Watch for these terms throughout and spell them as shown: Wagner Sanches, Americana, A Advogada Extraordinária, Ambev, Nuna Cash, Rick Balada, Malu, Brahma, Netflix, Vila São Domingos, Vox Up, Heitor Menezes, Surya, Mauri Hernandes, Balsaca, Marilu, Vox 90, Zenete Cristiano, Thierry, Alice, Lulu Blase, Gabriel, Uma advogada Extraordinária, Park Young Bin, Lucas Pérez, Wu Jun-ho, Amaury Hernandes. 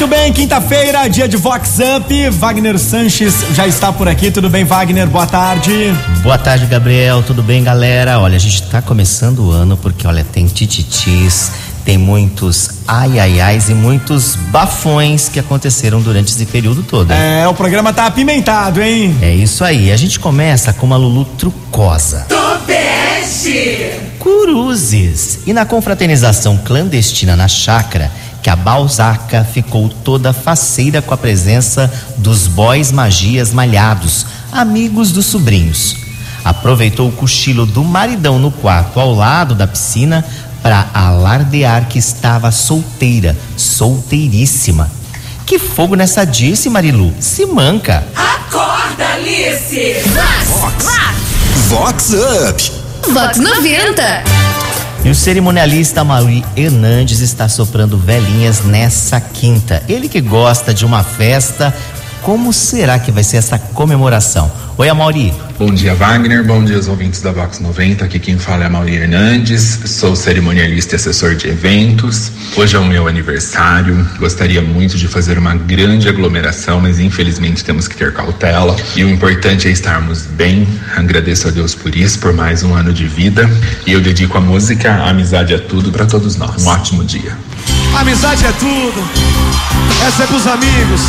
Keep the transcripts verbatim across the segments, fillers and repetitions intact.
Muito bem, quinta-feira, dia de Vox Up. Wagner Sanches já está por aqui. Tudo bem, Wagner? Boa tarde. Boa tarde, Gabriel. Tudo bem, galera? Olha, a gente está começando o ano porque, olha, tem tititis, tem muitos ai, ai, ai e muitos bafões que aconteceram durante esse período todo. Hein? É, o programa tá apimentado, hein? É isso aí. A gente começa com uma Lulu trucosa. Topeste! Curuzes. E na confraternização clandestina na chácara, que a Balsaca ficou toda faceira com a presença dos boys magias malhados, amigos dos sobrinhos. Aproveitou o cochilo do maridão no quarto ao lado da piscina para alardear que estava solteira, solteiríssima. Que fogo nessa dice, Marilu, se manca. Acorda, Alice! Vox! Vox! Vox Up! Vox noventa! E o cerimonialista Mauri Hernandes está soprando velhinhas nessa quinta. Ele que gosta de uma festa, como será que vai ser essa comemoração? Oi, Amaury. Bom dia, Wagner. Bom dia aos ouvintes da Vox noventa. Aqui quem fala é Amaury Hernandes. Sou cerimonialista e assessor de eventos. Hoje é o meu aniversário. Gostaria muito de fazer uma grande aglomeração, mas infelizmente temos que ter cautela. E o importante é estarmos bem. Agradeço a Deus por isso, por mais um ano de vida. E eu dedico a música, a amizade é tudo para todos nós. Um ótimo dia. Amizade é tudo. Essa é pros amigos.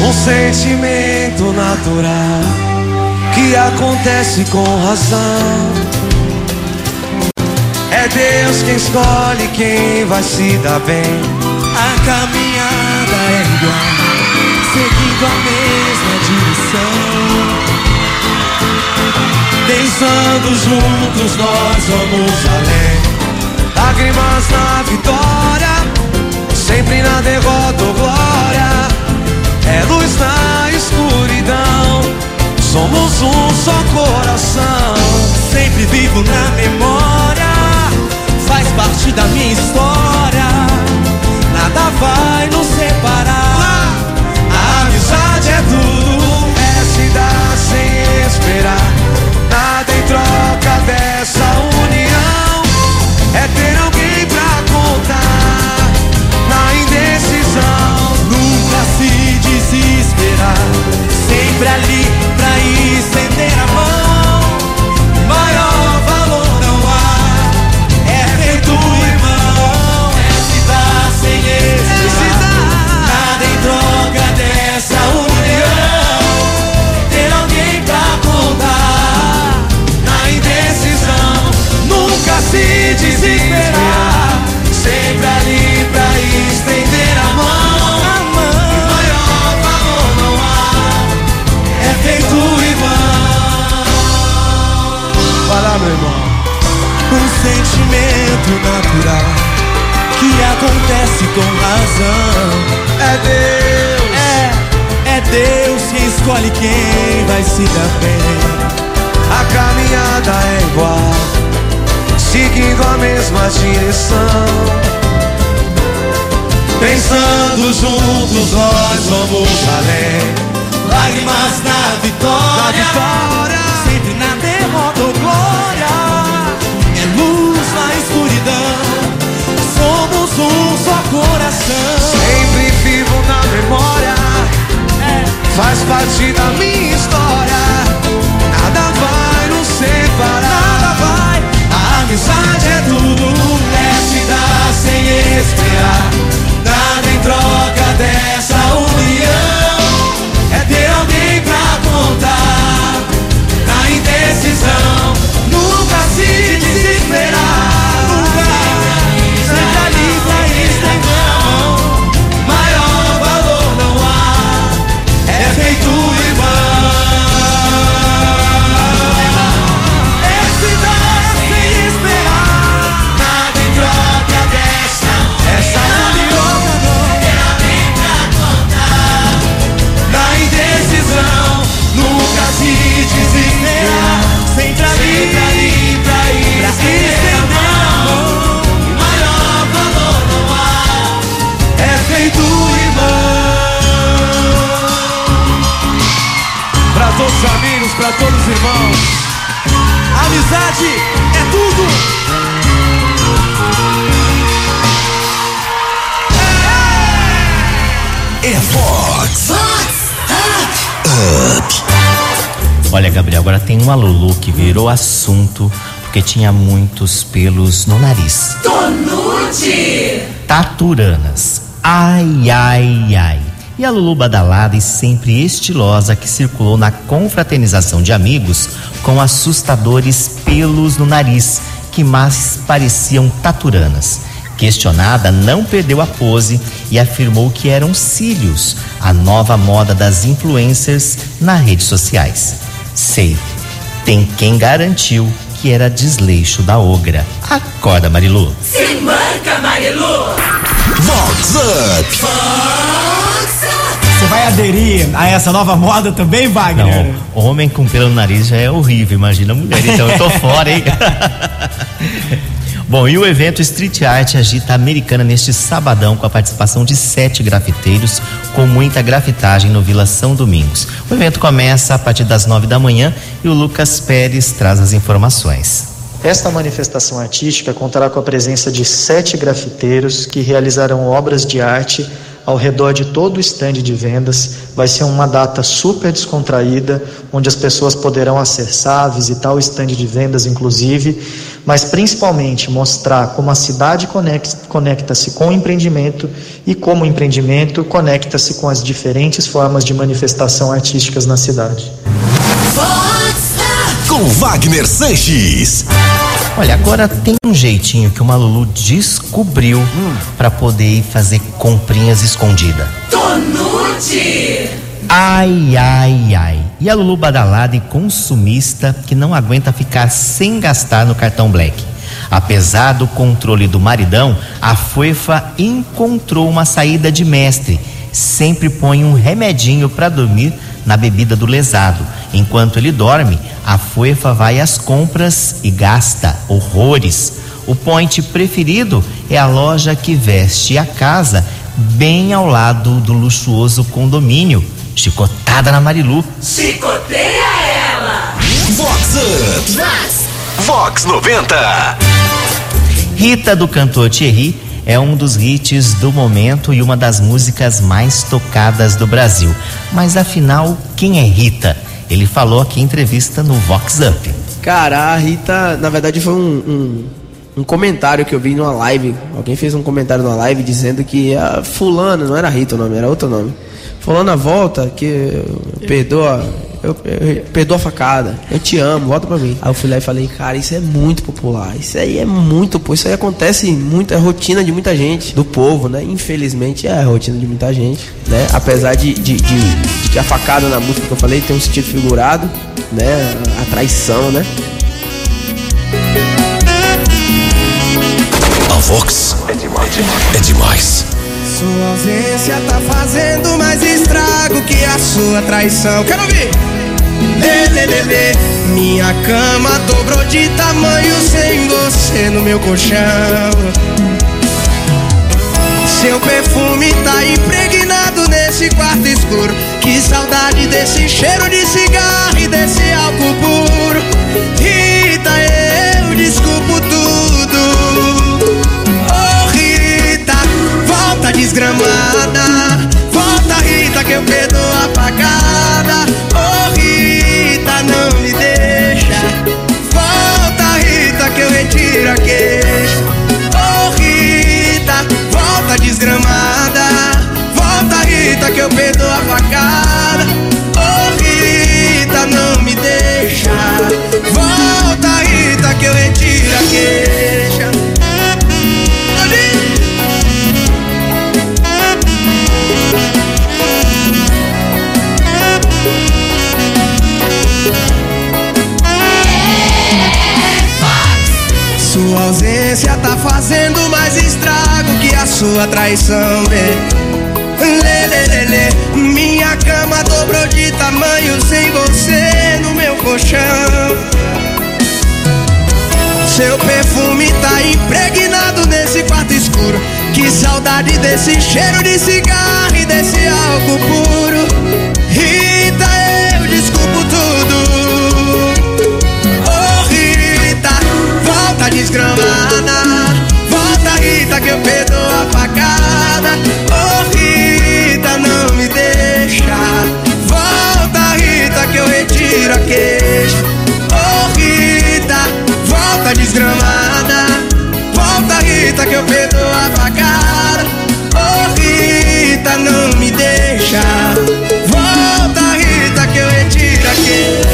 Um sentimento natural que acontece com razão. É Deus quem escolhe quem vai se dar bem. A caminhada é igual, seguindo a mesma direção. Pensando juntos nós vamos além. Lágrimas na vitória, sempre na derrota ou glória. É luz na escuridão, somos um só coração. Sempre vivo na memória, faz parte da minha história. Nada vai nos separar, a amizade é tudo. É se dar sem esperar, nada em troca dessa união. É ter alguém pra contar na indecisão. Nunca se desesperar, sempre ali pra estender a mão. Maior valor não há, é ter tu irmão. É se dar sem esperar, nada em troca dessa união. Ter alguém pra contar na indecisão. Nunca se desesperar, sempre ali pra estender a mão. Fala, meu irmão. Um sentimento natural que acontece com razão. É Deus, é, é Deus quem escolhe quem vai se dar bem. A caminhada é igual, seguindo a mesma direção. Pensando juntos nós vamos além. Lágrimas na vitória, na vitória. Sempre na derrota ou glória, é luz na escuridão, somos um só coração. Sempre vivo na memória, é, faz parte da minha história. Nada vai nos separar, nada vai. A amizade é tudo, é se dar sem esperar, nada em troca dessa união. É ter alguém pra contar. Esse todos os irmãos. Amizade é tudo. É Vox. Vox Up. Olha, Gabriel, agora tem uma Lulu que virou assunto porque tinha muitos pelos no nariz. Tonute! Taturanas. Ai, ai, ai. E a Lulu badalada e sempre estilosa que circulou na confraternização de amigos com assustadores pelos no nariz que mais pareciam taturanas. Questionada, não perdeu a pose e afirmou que eram cílios, a nova moda das influencers nas redes sociais. Sei, tem quem garantiu que era desleixo da ogra. Acorda, Marilu. Se manca, Marilu. Vox Up. Você vai aderir a essa nova moda também, Wagner? Não, homem com pelo no nariz já é horrível, imagina a mulher. Então eu tô fora, hein? Bom, e o evento Street Art agita a Americana neste sabadão com a participação de sete grafiteiros com muita grafitagem no Vila São Domingos. O evento começa a partir das nove da manhã e o Lucas Pérez traz as informações. Esta manifestação artística contará com a presença de sete grafiteiros que realizarão obras de arte ao redor de todo o estande de vendas. Vai ser uma data super descontraída, onde as pessoas poderão acessar, visitar o estande de vendas inclusive, mas principalmente mostrar como a cidade conecta-se com o empreendimento e como o empreendimento conecta-se com as diferentes formas de manifestação artísticas na cidade. Com Wagner Sanches. Olha, agora tem um jeitinho que o Malu descobriu hum. pra poder ir fazer comprinhas escondida. Tonute! Ai, ai, ai. E a Lulu badalada e consumista que não aguenta ficar sem gastar no cartão Black. Apesar do controle do maridão, a fofa encontrou uma saída de mestre. Sempre põe um remedinho pra dormir na bebida do lesado. Enquanto ele dorme, a fofa vai às compras e gasta horrores. O point preferido é a loja que veste a casa bem ao lado do luxuoso condomínio. Chicotada na Marilu. Chicoteia ela! Vox Up! Vox! Vox noventa! Rita do cantor Thierry é um dos hits do momento e uma das músicas mais tocadas do Brasil. Mas afinal, quem é Rita? Ele falou aqui em entrevista no Vox Up. Cara, a Rita, na verdade, foi um, um, um comentário que eu vi numa live. Alguém fez um comentário numa live dizendo que a fulana, não era Rita o nome, era outro nome. Fulana, volta, que eu, perdoa, eu, eu, perdoa a facada, eu te amo, volta pra mim. Aí eu fui lá e falei, cara, isso é muito popular, isso aí é muito, isso aí acontece muito, é rotina de muita gente, do povo, né? Infelizmente é a rotina de muita gente, né? Apesar de, de, de, de que a facada na música que eu falei tem um sentido figurado, né? A traição, né? A Vox é demais, é demais. Sua ausência tá fazendo mais estrago que a sua traição. Quero ouvir! Lê, lê, lê, lê. Minha cama dobrou de tamanho sem você no meu colchão. Seu perfume tá impregnado nesse quarto escuro. Que saudade desse cheiro de cigarro e desse álcool puro. Rita, eu desculpo tudo. Oh, Rita, volta desgramada, volta Rita que eu perdo apagada. Oh Rita, não me deixa, volta Rita que eu retiro a queixa. Oh Rita, volta desgramada, volta Rita que eu perdo apagada. Oh Rita, não me deixa, volta Rita que eu retiro a queixa. Sua ausência tá fazendo mais estrago que a sua traição, né? Lê, lê, lê, lê. Minha cama dobrou de tamanho sem você no meu colchão. Seu perfume tá impregnado nesse quarto escuro. Que saudade desse cheiro de cigarro e desse álcool puro. Rita, eu desculpo tudo. que eu perdoo a facada. Oh Rita, não me deixa. Volta Rita, que eu retiro a queixa. Oh Rita, volta desgramada. Volta Rita, que eu perdoo a facada. Oh Rita, não me deixa. Volta Rita, que eu retiro a queixa.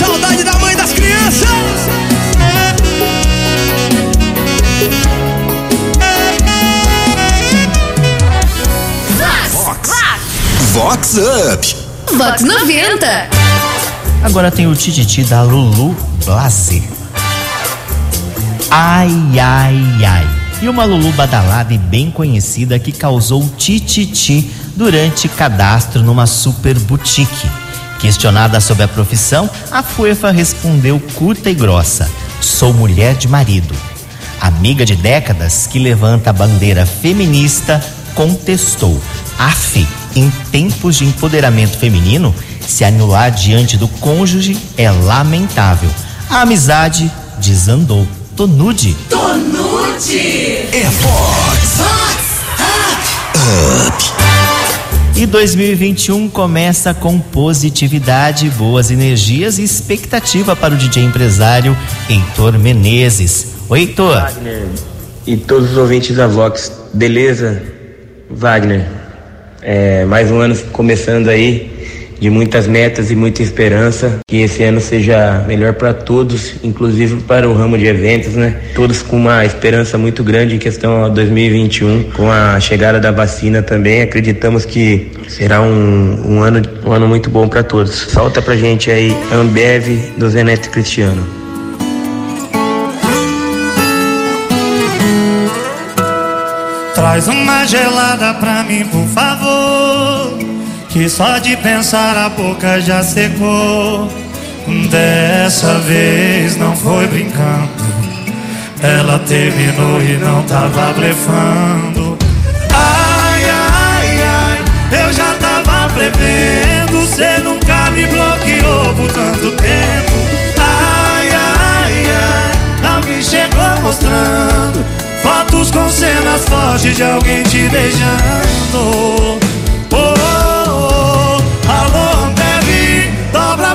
Saudade da mãe das crianças. Vox, Vox Up, Vox noventa. Agora tem o tititi da Lulu Blase. Ai, ai, ai. E uma Lulu badalada e bem conhecida que causou tititi durante cadastro numa super boutique. Questionada sobre a profissão, a fofa respondeu curta e grossa: sou mulher de marido. Amiga de décadas que levanta a bandeira feminista contestou: af, em tempos de empoderamento feminino, se anular diante do cônjuge é lamentável. A amizade desandou. Tô nude. Tô nude. É Vox. Vox Up. Up. E dois mil e vinte e um começa com positividade, boas energias e expectativa para o D J empresário Heitor Menezes. Oi, Heitor. Wagner e todos os ouvintes da Vox, beleza? Wagner, é, mais um ano começando aí, de muitas metas e muita esperança. Que esse ano seja melhor para todos, inclusive para o ramo de eventos, né? Todos com uma esperança muito grande em questão a dois mil e vinte e um, com a chegada da vacina também. Acreditamos que será um, um, ano, um ano muito bom para todos. Solta pra gente aí Ambev do Zenete Cristiano. Traz uma gelada pra mim, por favor, que só de pensar a boca já secou. Dessa vez não foi brincando, ela terminou e não tava blefando. Ai, ai, ai, eu já tava prevendo, cê nunca me bloqueou por tanto tempo. Ai, ai, ai, não me chegou mostrando fotos com cenas fortes de alguém te beijando.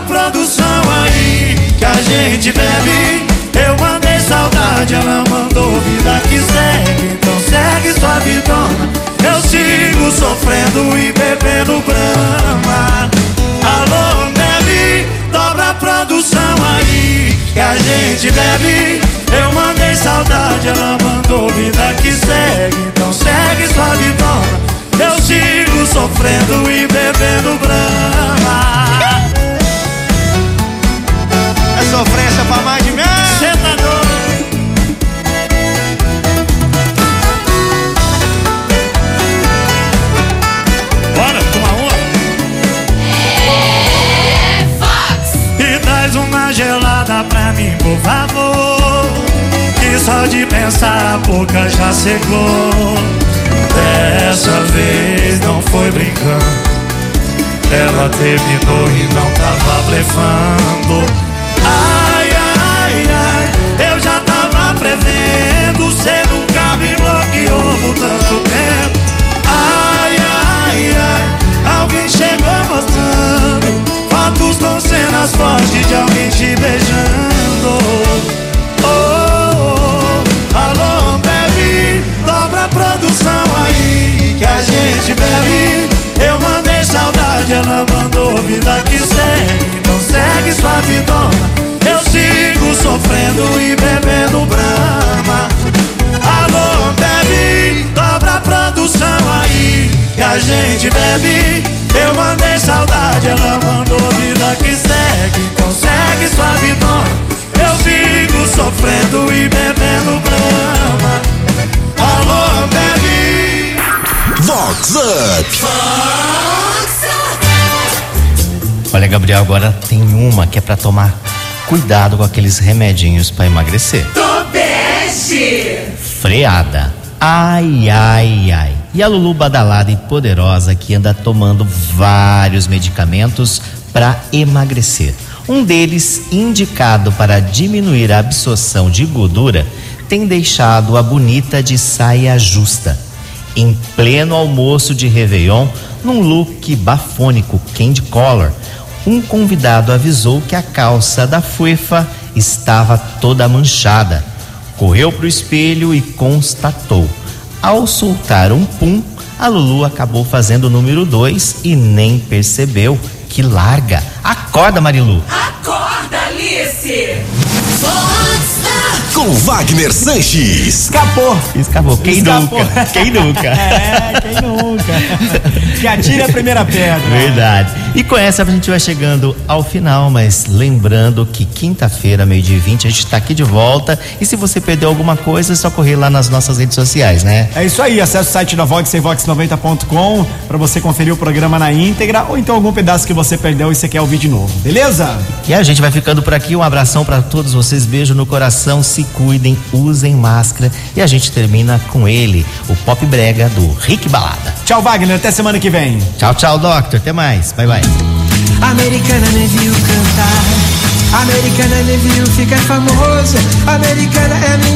Produção aí, que a gente bebe. Eu mandei saudade, ela mandou vida que segue. Então segue sua vidona, eu sigo sofrendo e bebendo Brahma. Alô, bebe, dobra a produção aí, que a gente bebe. Eu mandei saudade, ela mandou vida que segue. Então segue sua vidona, eu sigo sofrendo e bebendo Brahma. Sofrência pra mais de mim. Cê tá doido. Bora, toma uma. E traz uma gelada pra mim, por favor, que só de pensar a boca já secou. Dessa vez não foi brincando, ela terminou e não tava blefando. Ai, ai, ai, eu já tava prevendo, cê nunca me bloqueou por tanto tempo. Ai, ai, ai, alguém chegou mostrando fotos com cenas fortes de alguém te beijando. Oh, oh, oh. Alô, bebe, dobra a produção aí, que a gente bebe. Eu mandei saudade, ela mandou vida que segue. Então segue sua vidona, eu sigo sofrendo e bebendo Brahma. Alô, bebe, dobra a produção aí, que a gente bebe. Eu mandei saudade, ela mandou vida que segue. Então segue sua vidona, eu sigo sofrendo e bebendo Brahma. Alô, bebe. Vox Up. Vox Up. Olha, Gabriel, agora tem uma que é pra tomar cuidado com aqueles remedinhos pra emagrecer. Topeste. Freada. Ai, ai, ai. E a Lulu badalada e poderosa que anda tomando vários medicamentos pra emagrecer. Um deles, indicado para diminuir a absorção de gordura, tem deixado a bonita de saia justa, em pleno almoço de Réveillon, num look bafônico candy color. Um convidado avisou que a calça da fuefa estava toda manchada. Correu para o espelho e constatou. Ao soltar um pum, a Lulu acabou fazendo o número dois e nem percebeu. Que larga! Acorda, Marilu! Acorda, Alice! Com Wagner Sanches! Escapou! Escapou! Quem Escapou. nunca? Quem nunca? É, quem nunca? Que atira a primeira pedra! Verdade! E com essa a gente vai chegando ao final, mas lembrando que quinta-feira, meio-dia e vinte, a gente tá aqui de volta. E se você perdeu alguma coisa, é só correr lá nas nossas redes sociais, né? É isso aí, acesse o site da Vox, vox noventa ponto com, pra você conferir o programa na íntegra, ou então algum pedaço que você perdeu e você quer ouvir de novo, beleza? E a gente vai ficando por aqui, um abração pra todos vocês, beijo no coração, se cuidem, usem máscara, e a gente termina com ele, o Pop Brega do Rick Balada. Tchau, Wagner, até semana que vem. Tchau, tchau, Doctor, até mais, bye bye. Americana me viu cantar, Americana me viu ficar famosa, Americana é minha